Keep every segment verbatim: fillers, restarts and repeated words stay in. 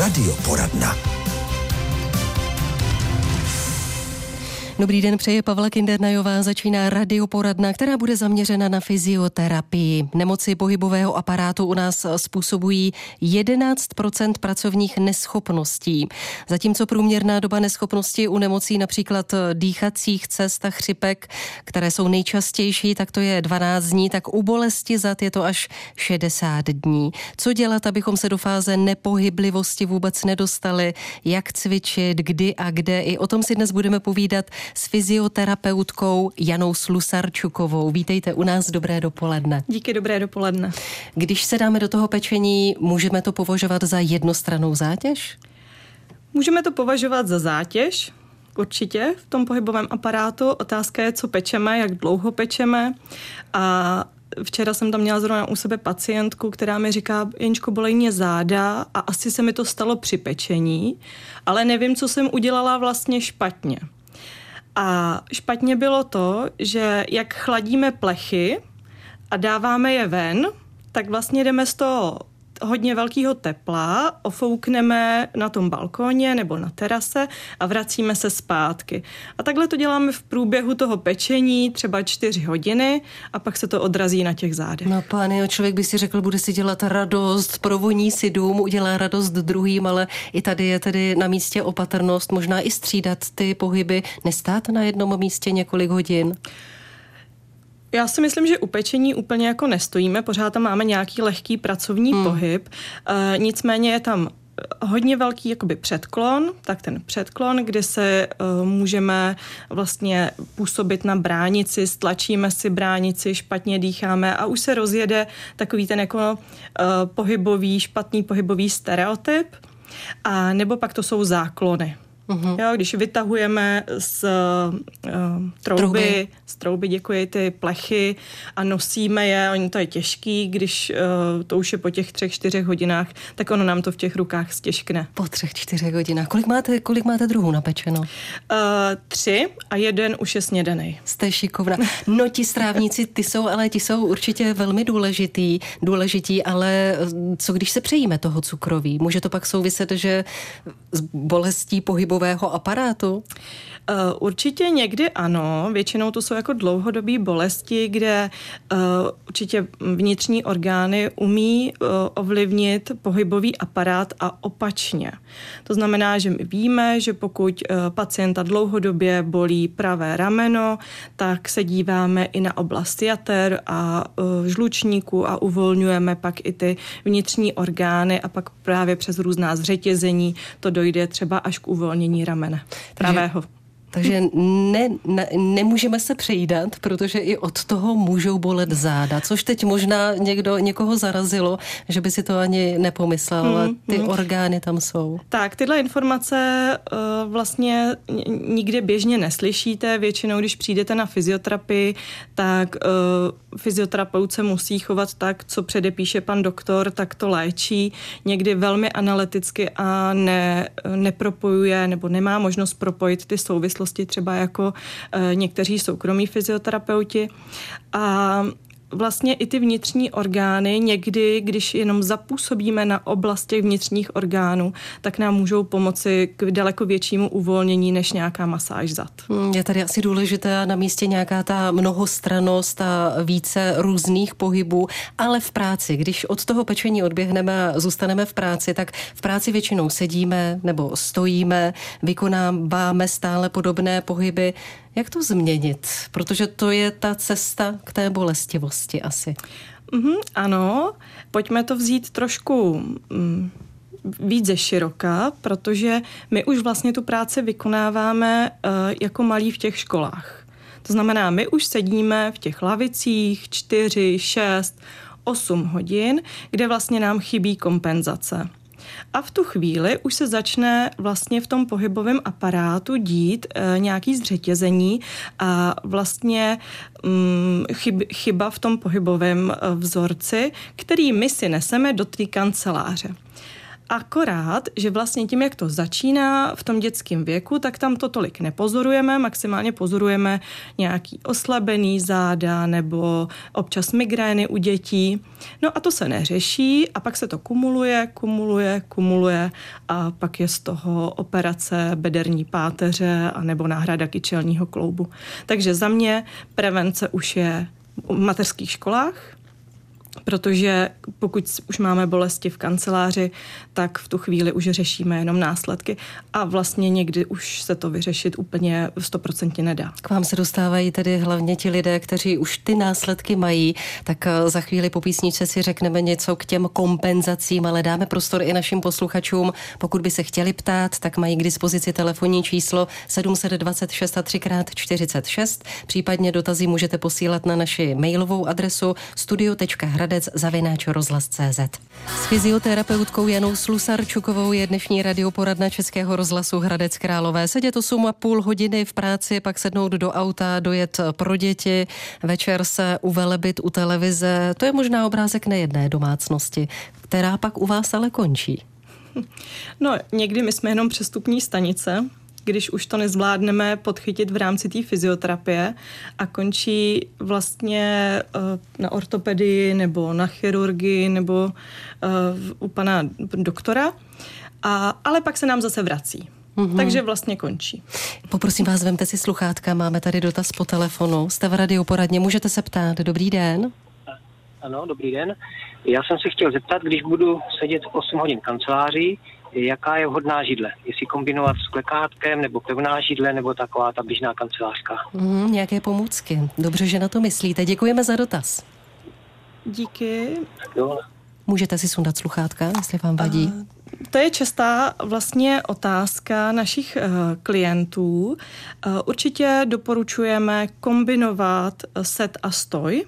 Radioporadna. Dobrý den, přeje Pavla Kindernajová, začíná Radioporadna, která bude zaměřena na fyzioterapii. Nemoci pohybového aparátu u nás způsobují jedenáct procent pracovních neschopností. Zatímco průměrná doba neschopnosti u nemocí například dýchacích cest a chřipek, které jsou nejčastější, tak to je dvanáct dní, tak u bolesti zad je to až šedesát dní. Co dělat, abychom se do fáze nepohyblivosti vůbec nedostali? Jak cvičit, kdy a kde? I o tom si dnes budeme povídat s fyzioterapeutkou Janou Slusarčukovou. Vítejte u nás, dobré dopoledne. Díky, dobré dopoledne. Když se dáme do toho pečení, můžeme to považovat za jednostrannou zátěž? Můžeme to považovat za zátěž, určitě, v tom pohybovém aparátu. Otázka je, co pečeme, jak dlouho pečeme. A včera jsem tam měla zrovna u sebe pacientku, která mi říká, Jenčko, bolej mě záda a asi se mi to stalo při pečení, ale nevím, co jsem udělala vlastně špatně. A špatně bylo to, že jak chladíme plechy a dáváme je ven, tak vlastně jdeme z toho hodně velkého tepla, ofoukneme na tom balkóně nebo na terase a vracíme se zpátky. A takhle to děláme v průběhu toho pečení třeba čtyři hodiny a pak se to odrazí na těch zádech. No pány, člověk by si řekl, bude si dělat radost, provoní si dům, udělá radost druhým, ale i tady je tedy na místě opatrnost, možná i střídat ty pohyby, nestát na jednom místě několik hodin. Já si myslím, že u pečení úplně jako nestojíme, pořád tam máme nějaký lehký pracovní hmm. pohyb, e, nicméně je tam hodně velký jakoby předklon, tak ten předklon, kdy se uh, můžeme vlastně působit na bránici, stlačíme si bránici, špatně dýcháme a už se rozjede takový ten jako uh, pohybový, špatný pohybový stereotyp, a nebo pak to jsou záklony. Mm-hmm. Jo, když vytahujeme z uh, trouby, trouby. z trouby, děkuji, ty plechy a nosíme je, oni to je těžký, když uh, to už je po těch třech, čtyřech hodinách, tak ono nám to v těch rukách stěžkne. Po třech, čtyřech hodinách. Kolik máte, kolik máte druhů napečeno? Uh, tři a jeden už je snědanej. Jste šikovná. No ti strávníci, ty jsou, ale ti jsou určitě velmi důležitý, důležití, ale co když se přejíme toho cukroví? Může to pak souviset, že s bolestí pohybovou aparátu? Uh, určitě někdy ano. Většinou to jsou jako dlouhodobé bolesti, kde uh, určitě vnitřní orgány umí uh, ovlivnit pohybový aparát a opačně. To znamená, že my víme, že pokud uh, pacienta dlouhodobě bolí pravé rameno, tak se díváme i na oblast jater a uh, žlučníku a uvolňujeme pak i ty vnitřní orgány a pak právě přes různá zřetězení to dojde třeba až k uvolnění ramene pravého. Takže, takže ne, ne, nemůžeme se přejídat, protože i od toho můžou bolet záda, což teď možná někdo, někoho zarazilo, že by si to ani nepomyslel, ale ty hmm, hmm. orgány tam jsou. Tak, tyhle informace uh, vlastně nikde běžně neslyšíte. Většinou, když přijdete na fyzioterapii, tak uh, fyzioterapeut se musí chovat tak, co předepíše pan doktor, tak to léčí. Někdy velmi analyticky a ne, nepropojuje nebo nemá možnost propojit ty souvislosti, třeba jako e, někteří soukromí fyzioterapeuti. A vlastně i ty vnitřní orgány někdy, když jenom zapůsobíme na oblast těch vnitřních orgánů, tak nám můžou pomoci k daleko většímu uvolnění než nějaká masáž zad. Je tady asi důležitá na místě nějaká ta mnohostrannost a více různých pohybů, ale v práci, když od toho pečení odběhneme a zůstaneme v práci, tak v práci většinou sedíme nebo stojíme, vykonáváme stále podobné pohyby. Jak to změnit? Protože to je ta cesta k té bolestivosti asi. Mm-hmm, ano, pojďme to vzít trošku mm, víc ze široka, protože my už vlastně tu práci vykonáváme uh, jako malí v těch školách. To znamená, my už sedíme v těch lavicích čtyři, šest, osm hodin, kde vlastně nám chybí kompenzace. A v tu chvíli už se začne vlastně v tom pohybovém aparátu dít e, nějaký zřetězení a vlastně mm, chyb, chyba v tom pohybovém e, vzorci, který my si neseme do té kanceláře. Akorát, že vlastně tím, jak to začíná v tom dětském věku, tak tam to tolik nepozorujeme, maximálně pozorujeme nějaký oslabený záda nebo občas migrény u dětí. No a to se neřeší a pak se to kumuluje, kumuluje, kumuluje a pak je z toho operace bederní páteře a nebo náhrada kyčelního kloubu. Takže za mě prevence už je v mateřských školách, protože pokud už máme bolesti v kanceláři, tak v tu chvíli už řešíme jenom následky a vlastně někdy už se to vyřešit úplně stoprocentně nedá. K vám se dostávají tedy hlavně ti lidé, kteří už ty následky mají, tak za chvíli po písničce si řekneme něco k těm kompenzacím, ale dáme prostor i našim posluchačům. Pokud by se chtěli ptát, tak mají k dispozici telefonní číslo sedm set dvacet šest a tři krát čtyřicet šest. Případně dotazy můžete posílat na naši mailovou adresu studio tečka hradec zavináč rozhlas tečka cz. S fyzioterapeutkou Janou Slusarčukovou je dnešní radioporadna Českého rozhlasu Hradec Králové. Sedět osm a půl hodiny v práci, pak sednout do auta, dojet pro děti, večer se uvelebit u televize. To je možná obrázek nejedné domácnosti, která pak u vás ale končí. No, někdy my jsme jenom přestupní stanice, když už to nezvládneme podchytit v rámci té fyzioterapie a končí vlastně na ortopedii nebo na chirurgii nebo u pana doktora, a, ale pak se nám zase vrací. Mm-hmm. Takže vlastně končí. Poprosím vás, vemte si sluchátka, máme tady dotaz po telefonu. Jste v radioporadně, můžete se ptát. Dobrý den. Ano, dobrý den. Já jsem se chtěl zeptat, když budu sedět osm hodin v kanceláři, jaká je vhodná židle? Jestli kombinovat s klekátkem, nebo pevná židle, nebo taková ta běžná kancelářka? Mm, nějaké pomůcky. Dobře, že na to myslíte. Děkujeme za dotaz. Díky. Jo. Můžete si sundat sluchátka, jestli vám vadí. A... To je častá vlastně otázka našich uh, klientů. Uh, určitě doporučujeme kombinovat set a stoj.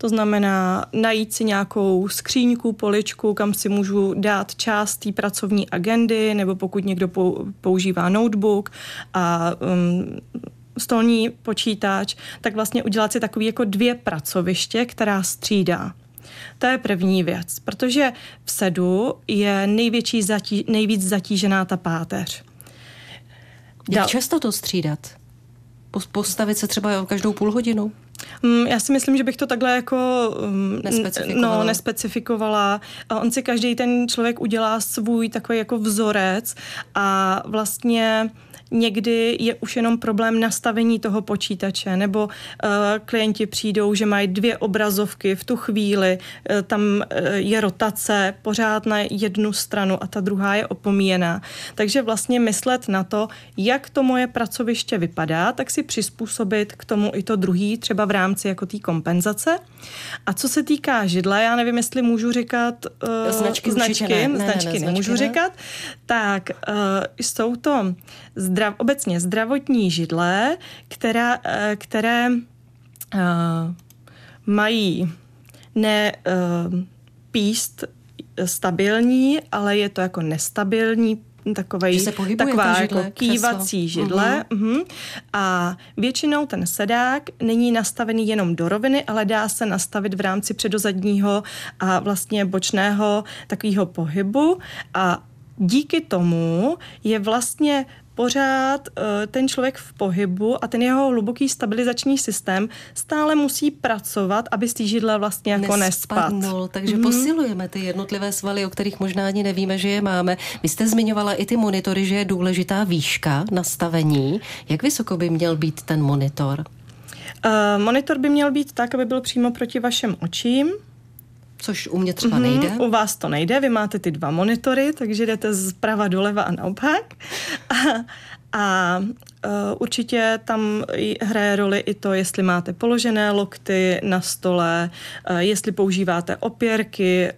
To znamená najít si nějakou skříňku, poličku, kam si můžu dát část té pracovní agendy, nebo pokud někdo používá notebook a um, stolní počítač, tak vlastně udělat si takový jako dvě pracoviště, která střídá. To je první věc, protože v sedu je největší zatí, nejvíc zatížená ta páteř. Jak často to střídat? Postavit se třeba každou půl hodinu? Já si myslím, že bych to takhle jako nespecifikovala. No, nespecifikovala. On si každý ten člověk udělá svůj takový jako vzorec a vlastně někdy je už jenom problém nastavení toho počítače, nebo uh, klienti přijdou, že mají dvě obrazovky v tu chvíli, uh, tam uh, je rotace pořád na jednu stranu a ta druhá je opomíjená. Takže vlastně myslet na to, jak to moje pracoviště vypadá, tak si přizpůsobit k tomu i to druhý, třeba v rámci jako té kompenzace. A co se týká židla, já nevím, jestli můžu říkat uh, značky, značky, ne. Ne, značky ne, ne, nemůžu ne. říkat, tak uh, jsou to Zdrav, obecně zdravotní židle, která, které uh, mají ne uh, píst stabilní, ale je to jako nestabilní, takovej, taková židle, jako kývací židle. Uhum. A většinou ten sedák není nastavený jenom do roviny, ale dá se nastavit v rámci předozadního a vlastně bočného takového pohybu a díky tomu je vlastně pořád ten člověk v pohybu a ten jeho hluboký stabilizační systém stále musí pracovat, aby z té židle vlastně jako nespadl. nespadl. Takže mm. posilujeme ty jednotlivé svaly, o kterých možná ani nevíme, že je máme. Vy jste zmiňovala i ty monitory, že je důležitá výška nastavení. Jak vysoko by měl být ten monitor? Uh, monitor by měl být tak, aby byl přímo proti vašim očím. Což u mě třeba nejde. Mm, u vás to nejde, vy máte ty dva monitory, takže jdete zprava doleva a naopak. A, a uh, určitě tam hraje roli i to, jestli máte položené lokty na stole, uh, jestli používáte opěrky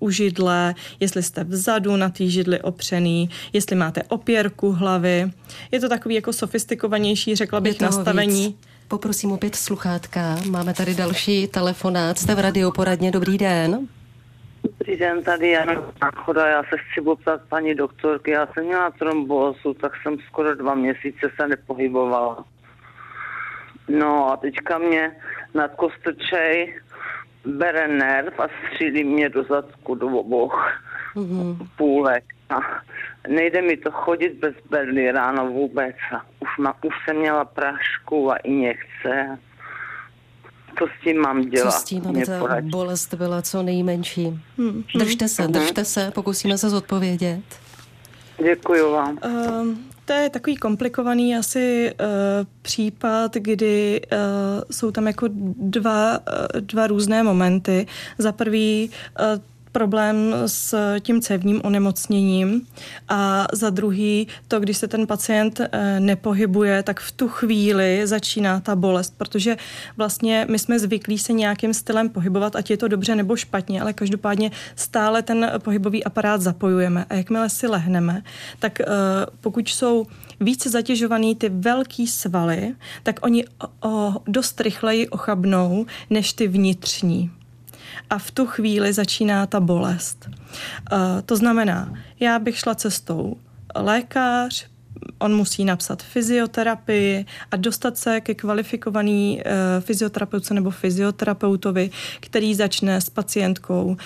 uh, u židle, jestli jste vzadu na té židli opřený, jestli máte opěrku hlavy. Je to takový jako sofistikovanější, řekla bych, nastavení. Víc. Poprosím opět sluchátka. Máme tady další telefonát. Jste v radioporadně. Dobrý den. Dobrý den, tady Jana Slusarčuková. Já se chci poptat paní doktorky. Já jsem měla trombózu, tak jsem skoro dva měsíce se nepohybovala. No a teďka mě nad kostrčej bere nerv a střílí mě do zadku, do obou. mm-hmm. půlek. A nejde mi to chodit bez berlí ráno vůbec. A už, má, už jsem měla prášku a injekce. Co s tím mám dělat? Co s tím mám dělat? Bolest byla co nejmenší. Hmm. Držte se, držte se, pokusíme se zodpovědět. Děkuju vám. Uh, to je takový komplikovaný asi uh, případ, kdy uh, jsou tam jako dva, uh, dva různé momenty. Za prvý uh, problém s tím cévním onemocněním a za druhý to, když se ten pacient nepohybuje, tak v tu chvíli začíná ta bolest, protože vlastně my jsme zvyklí se nějakým stylem pohybovat, ať je to dobře nebo špatně, ale každopádně stále ten pohybový aparát zapojujeme a jakmile si lehneme, tak pokud jsou více zatěžovaný ty velký svaly, tak oni dost rychleji ochabnou než ty vnitřní. A v tu chvíli začíná ta bolest. Uh, to znamená, já bych šla cestou lékař, on musí napsat fyzioterapii a dostat se ke kvalifikovaný uh, fyzioterapeutce nebo fyzioterapeutovi, který začne s pacientkou uh,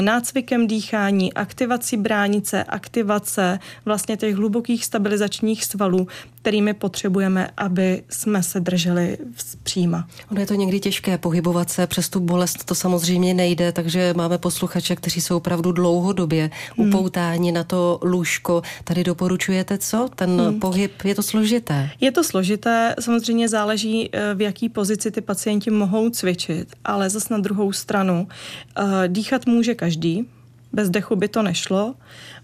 nácvikem dýchání, aktivací bránice, aktivace vlastně těch hlubokých stabilizačních svalů, kterými potřebujeme, aby jsme se drželi příjma. Ono je to někdy těžké pohybovat se, přes tu bolest to samozřejmě nejde, takže máme posluchače, kteří jsou opravdu dlouhodobě hmm. upoutáni na to lůžko. Tady doporučujete co? Ten hmm. pohyb, je to složité? Je to složité, samozřejmě záleží, v jaký pozici ty pacienti mohou cvičit, ale zas na druhou stranu dýchat může každý, bez dechu by to nešlo,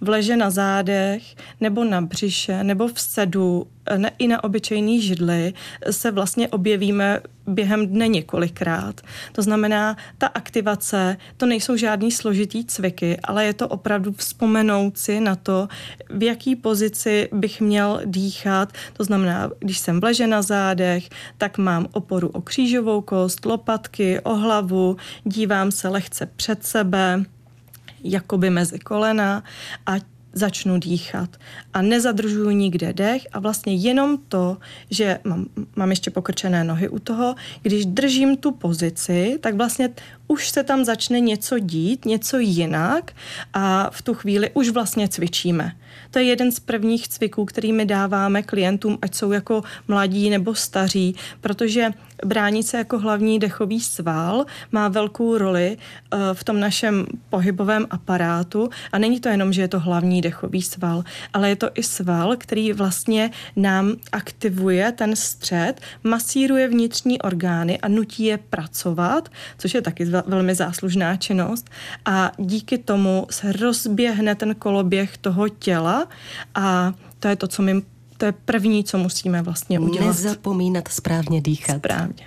v leže na zádech, nebo na břiše, nebo v sedu, ne, i na obyčejný židli se vlastně objevíme během dne několikrát. To znamená, ta aktivace, to nejsou žádný složitý cviky, ale je to opravdu vzpomenout si na to, v jaký pozici bych měl dýchat. To znamená, když jsem v leže na zádech, tak mám oporu o křížovou kost, lopatky, o hlavu, dívám se lehce před sebe, jakoby mezi kolena a začnu dýchat. A nezadržuju nikde dech a vlastně jenom to, že mám, mám ještě pokrčené nohy u toho, když držím tu pozici, tak vlastně už se tam začne něco dít, něco jinak a v tu chvíli už vlastně cvičíme. To je jeden z prvních cviků, který my dáváme klientům, ať jsou jako mladí nebo staří, protože bránice jako hlavní dechový sval má velkou roli v tom našem pohybovém aparátu a není to jenom, že je to hlavní dechový sval, ale je to i sval, který vlastně nám aktivuje ten střed, masíruje vnitřní orgány a nutí je pracovat, což je taky velmi záslužná činnost a díky tomu se rozběhne ten koloběh toho těla a to je to, co my to je první, co musíme vlastně udělat. Nezapomínat správně dýchat. Správně.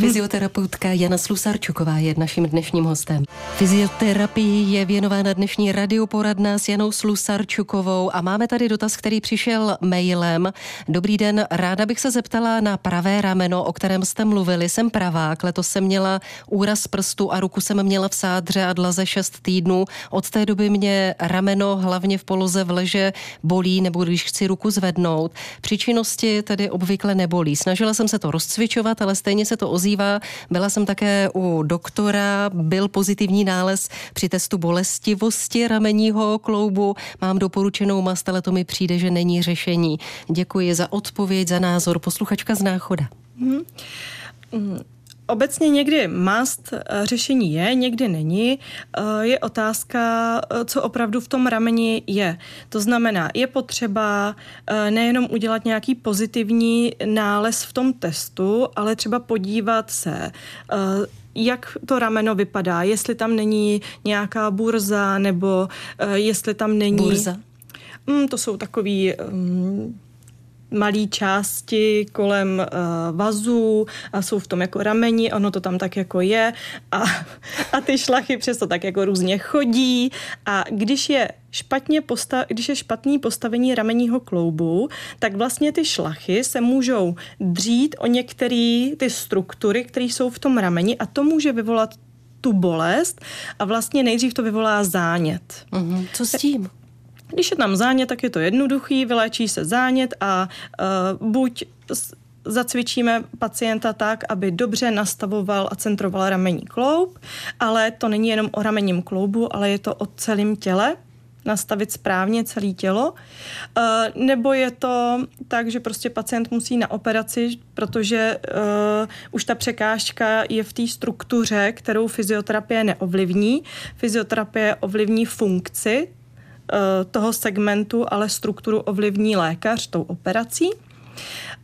Fyzioterapeutka Jana Slusarčuková je naším dnešním hostem. Fyzioterapii je věnována dnešní Radioporadna s Janou Slusarčukovou a máme tady dotaz, který přišel mailem. Dobrý den, ráda bych se zeptala na pravé rameno, o kterém jste mluvili. Jsem pravák, letos jsem měla úraz prstu a ruku jsem měla v sádře a dlaze šest týdnů. Od té doby mě rameno, hlavně v poloze v leže, bolí, nebo když chci ruku zvednout. Při činnosti tedy obvykle nebolí. Snažila jsem se to rozcvičovat, ale stejně se to ozývá. Byla jsem také u doktora, byl pozitivní nález při testu bolestivosti ramenního kloubu. Mám doporučenou mast, ale to mi přijde, že není řešení. Děkuji za odpověď, za názor. Posluchačka z Náchoda. Hmm. Hmm. Obecně někdy mast řešení je, někdy není. Je otázka, co opravdu v tom rameni je. To znamená, je potřeba nejenom udělat nějaký pozitivní nález v tom testu, ale třeba podívat se, jak to rameno vypadá, jestli tam není nějaká burza, nebo jestli tam není... Burza? Mm, to jsou takový... Mm, malý části kolem uh, vazu a jsou v tom jako rameni, ono to tam tak jako je a, a ty šlachy přesto tak jako různě chodí a když je špatně posta- když je špatný postavení ramenního kloubu, tak vlastně ty šlachy se můžou dřít o některé ty struktury, které jsou v tom rameni a to může vyvolat tu bolest a vlastně nejdřív to vyvolá zánět. Mm-hmm. Co s tím? Když je tam zánět, tak je to jednoduchý, vyléčí se zánět a uh, buď zacvičíme pacienta tak, aby dobře nastavoval a centroval ramenní kloub, ale to není jenom o ramenním kloubu, ale je to o celém těle. nastavit správně celé tělo, nebo je to tak, že prostě pacient musí na operaci, protože už ta překážka je v té struktuře, kterou fyzioterapie neovlivní. Fyzioterapie ovlivní funkci toho segmentu, ale strukturu ovlivní lékař tou operací.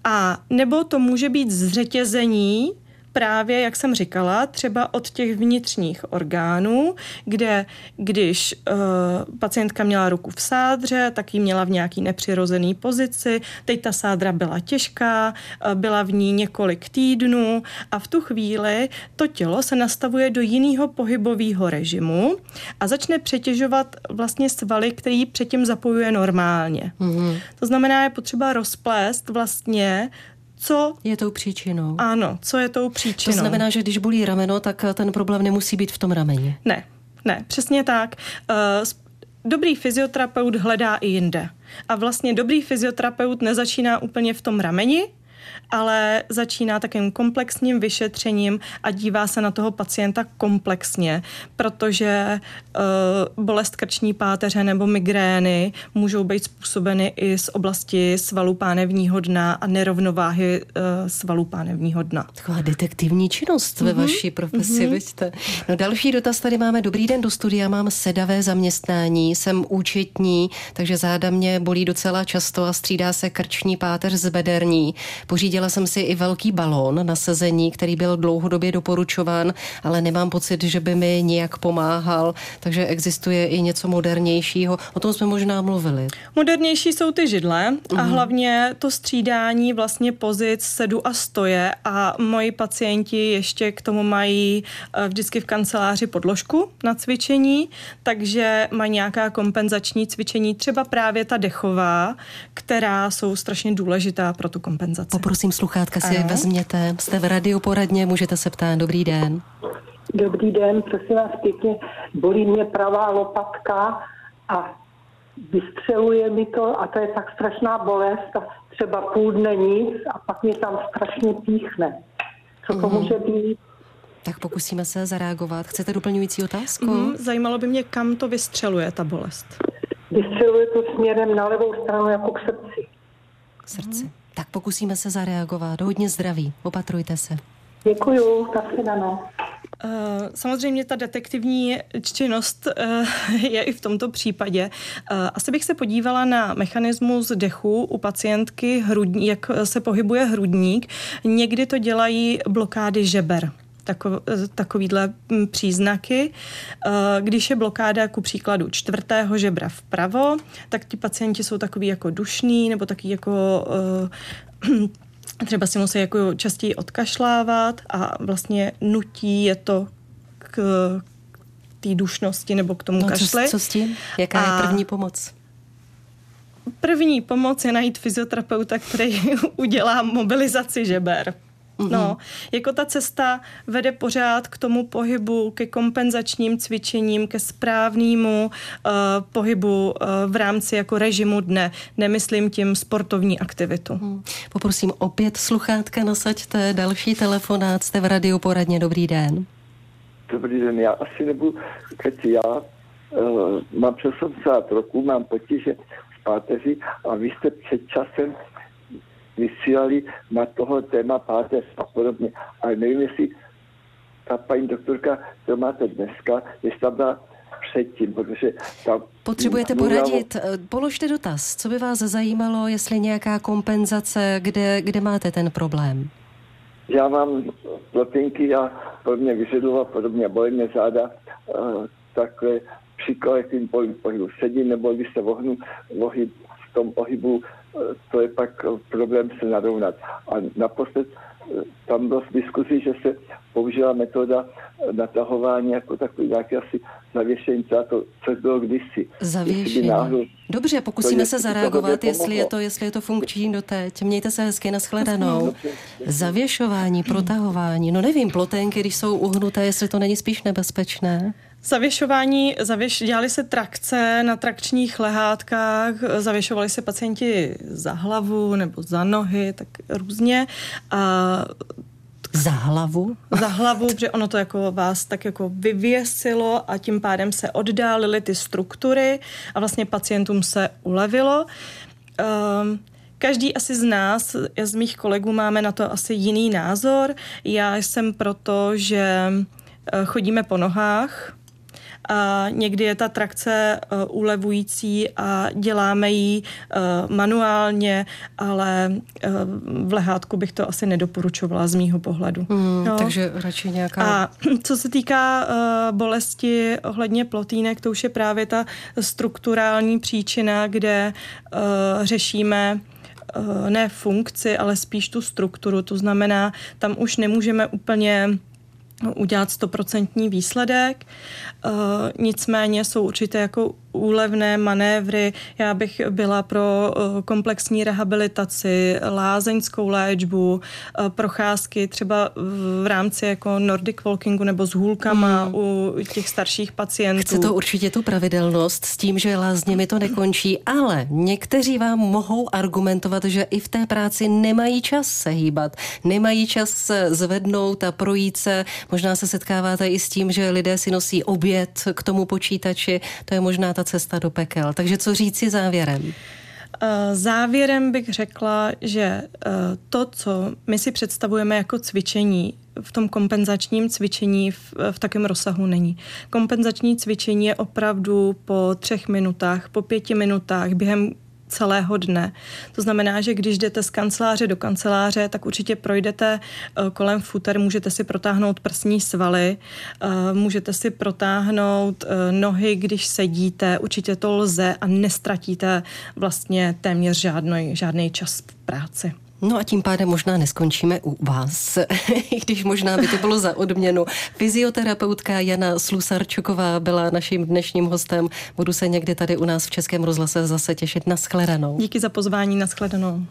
A nebo to může být zřetězení právě, jak jsem říkala, třeba od těch vnitřních orgánů, kde když uh, pacientka měla ruku v sádře, tak ji měla v nějaký nepřirozený pozici, teď ta sádra byla těžká, uh, byla v ní několik týdnů a v tu chvíli to tělo se nastavuje do jiného pohybového režimu a začne přetěžovat vlastně svaly, který předtím zapojuje normálně. Mm-hmm. To znamená, je potřeba rozplést vlastně co je tou příčinou. Ano, co je tou příčinou. To znamená, že když bolí rameno, tak ten problém nemusí být v tom rameně. Ne, ne, přesně tak. Dobrý fyzioterapeut hledá i jinde. A vlastně dobrý fyzioterapeut nezačíná úplně v tom rameni, ale začíná takovým komplexním vyšetřením a dívá se na toho pacienta komplexně, protože uh, bolest krční páteře nebo migrény můžou být způsobeny i z oblasti svalu pánevního dna a nerovnováhy uh, svalu pánevního dna. Taková detektivní činnost mm-hmm. ve vaší profesi, mm-hmm. vidíte. No, další dotaz tady máme. Dobrý den, do studia mám sedavé zaměstnání, jsem účetní, takže záda mě bolí docela často a střídá se krční páteř s bederní. Pořídila jsem si i velký balón na sezení, který byl dlouhodobě doporučován, ale nemám pocit, že by mi nějak pomáhal, takže existuje i něco modernějšího. O tom jsme možná mluvili. Modernější jsou ty židle a uhum. hlavně to střídání vlastně pozic sedu a stoje a moji pacienti ještě k tomu mají vždycky v kanceláři podložku na cvičení, takže mají nějaká kompenzační cvičení, třeba právě ta dechová, která jsou strašně důležitá pro tu kompenzaci. Poprosím, sluchátka si ano. vezměte. Jste v Radioporadně, můžete se ptát. Dobrý den. Dobrý den, prosím vás pěkně. Bolí mě pravá lopatka a vystřeluje mi to a to je tak strašná bolest. A třeba půl dne nic a pak mě tam strašně píchne. Co to mm. může být? Tak pokusíme se zareagovat. Chcete doplňující otázku? Mm, zajímalo by mě, kam to vystřeluje, ta bolest. Vystřeluje to směrem na levou stranu jako k srdci. K srdci. Mm. Tak pokusíme se zareagovat. Hodně zdraví. Opatrujte se. Děkuju. Tak se dáme. Samozřejmě ta detektivní činnost je i v tomto případě. Asi bych se podívala na mechanismus dechu u pacientky, hrudní, jak se pohybuje hrudník. Někdy to dělají blokády žeber. Takovýhle příznaky. Když je blokáda ku příkladu čtvrtého žebra vpravo, tak ti pacienti jsou takový jako dušný, nebo taky jako uh, třeba si musí jako častěji odkašlávat a vlastně nutí je to k, k té dušnosti nebo k tomu no, kašli. Co, co s tím? Jaká a... je první pomoc? První pomoc je najít fyzioterapeuta, který udělá mobilizaci žeber. No, jako ta cesta vede pořád k tomu pohybu, ke kompenzačním cvičením, ke správnému uh, pohybu uh, v rámci jako režimu dne. Nemyslím tím sportovní aktivitu. Hmm. Poprosím opět sluchátka, nasaďte další telefonát, jste v Radioporadně. Dobrý den. Dobrý den, já asi nebudu, Kati, já uh, mám přes osmdesát roků, mám potíže s páteří a vy jste před časem vysílali na toho téma páteř a podobně. Ale nevím, jestli ta paní doktorka, kterou máte dneska, jestli tam byla předtím, protože tam... Potřebujete poradit. Položte dotaz. Co by vás zajímalo, jestli nějaká kompenzace, kde, kde máte ten problém? Já mám lopinky a podobně vyřidlo a podobně bolí mě záda. Takhle při kolektivním pohybu sedím nebo když se vohnu vohy v tom pohybu, to je pak problém se narovnat. A naposled tam bylo v diskuzi, že se použila metoda natahování jako takový nějaký asi zavěšení, to, co bylo kdysi. Zavěšení. Dobře, pokusíme je, se zareagovat, jestli je to, jestli je to funkční doteď. Mějte se hezky, nashledanou. Zavěšování, protahování. No nevím, ploténky, když jsou uhnuté, jestli to není spíš nebezpečné. Zavěšování, zavěš, dělali se trakce na trakčních lehátkách, zavěšovali se pacienti za hlavu nebo za nohy, tak různě. A Za hlavu? Za hlavu, protože ono to jako vás tak jako vyvěsilo a tím pádem se oddálily ty struktury a vlastně pacientům se ulevilo. Um, Každý asi z nás, já z mých kolegů, máme na to asi jiný názor. Já jsem proto, že chodíme po nohách a někdy je ta trakce ulevující a děláme ji manuálně, ale v lehátku bych to asi nedoporučovala z mýho pohledu. Hmm, no. Takže radši nějaká... A co se týká bolesti ohledně plotýnek, to už je právě ta strukturální příčina, kde řešíme ne funkci, ale spíš tu strukturu. To znamená, tam už nemůžeme úplně udělat stoprocentní výsledek. E, nicméně jsou určité jako úlevné manévry. Já bych byla pro e, komplexní rehabilitaci, lázeňskou léčbu, e, procházky třeba v rámci jako Nordic Walkingu nebo s hůlkama hmm. u těch starších pacientů. Chce to určitě tu pravidelnost s tím, že lázněmi to nekončí, ale někteří vám mohou argumentovat, že i v té práci nemají čas se hýbat, nemají čas se zvednout a projít se. Možná se setkáváte i s tím, že lidé si nosí oběd k tomu počítači. To je možná ta cesta do pekel. Takže co říci závěrem? Závěrem bych řekla, že to, co my si představujeme jako cvičení, v tom kompenzačním cvičení v, v takém rozsahu není. Kompenzační cvičení je opravdu po třech minutách, po pěti minutách, během celého dne. To znamená, že když jdete z kanceláře do kanceláře, tak určitě projdete kolem futer, můžete si protáhnout prsní svaly, můžete si protáhnout nohy, když sedíte, určitě to lze a nestratíte vlastně téměř žádný, žádný čas v práci. No a tím pádem možná neskončíme u vás, i když možná by to bylo za odměnu. Fyzioterapeutka Jana Slusarčuková byla naším dnešním hostem. Budu se někdy tady u nás v Českém rozhlase zase těšit. Nashledanou. Díky za pozvání, nashledanou.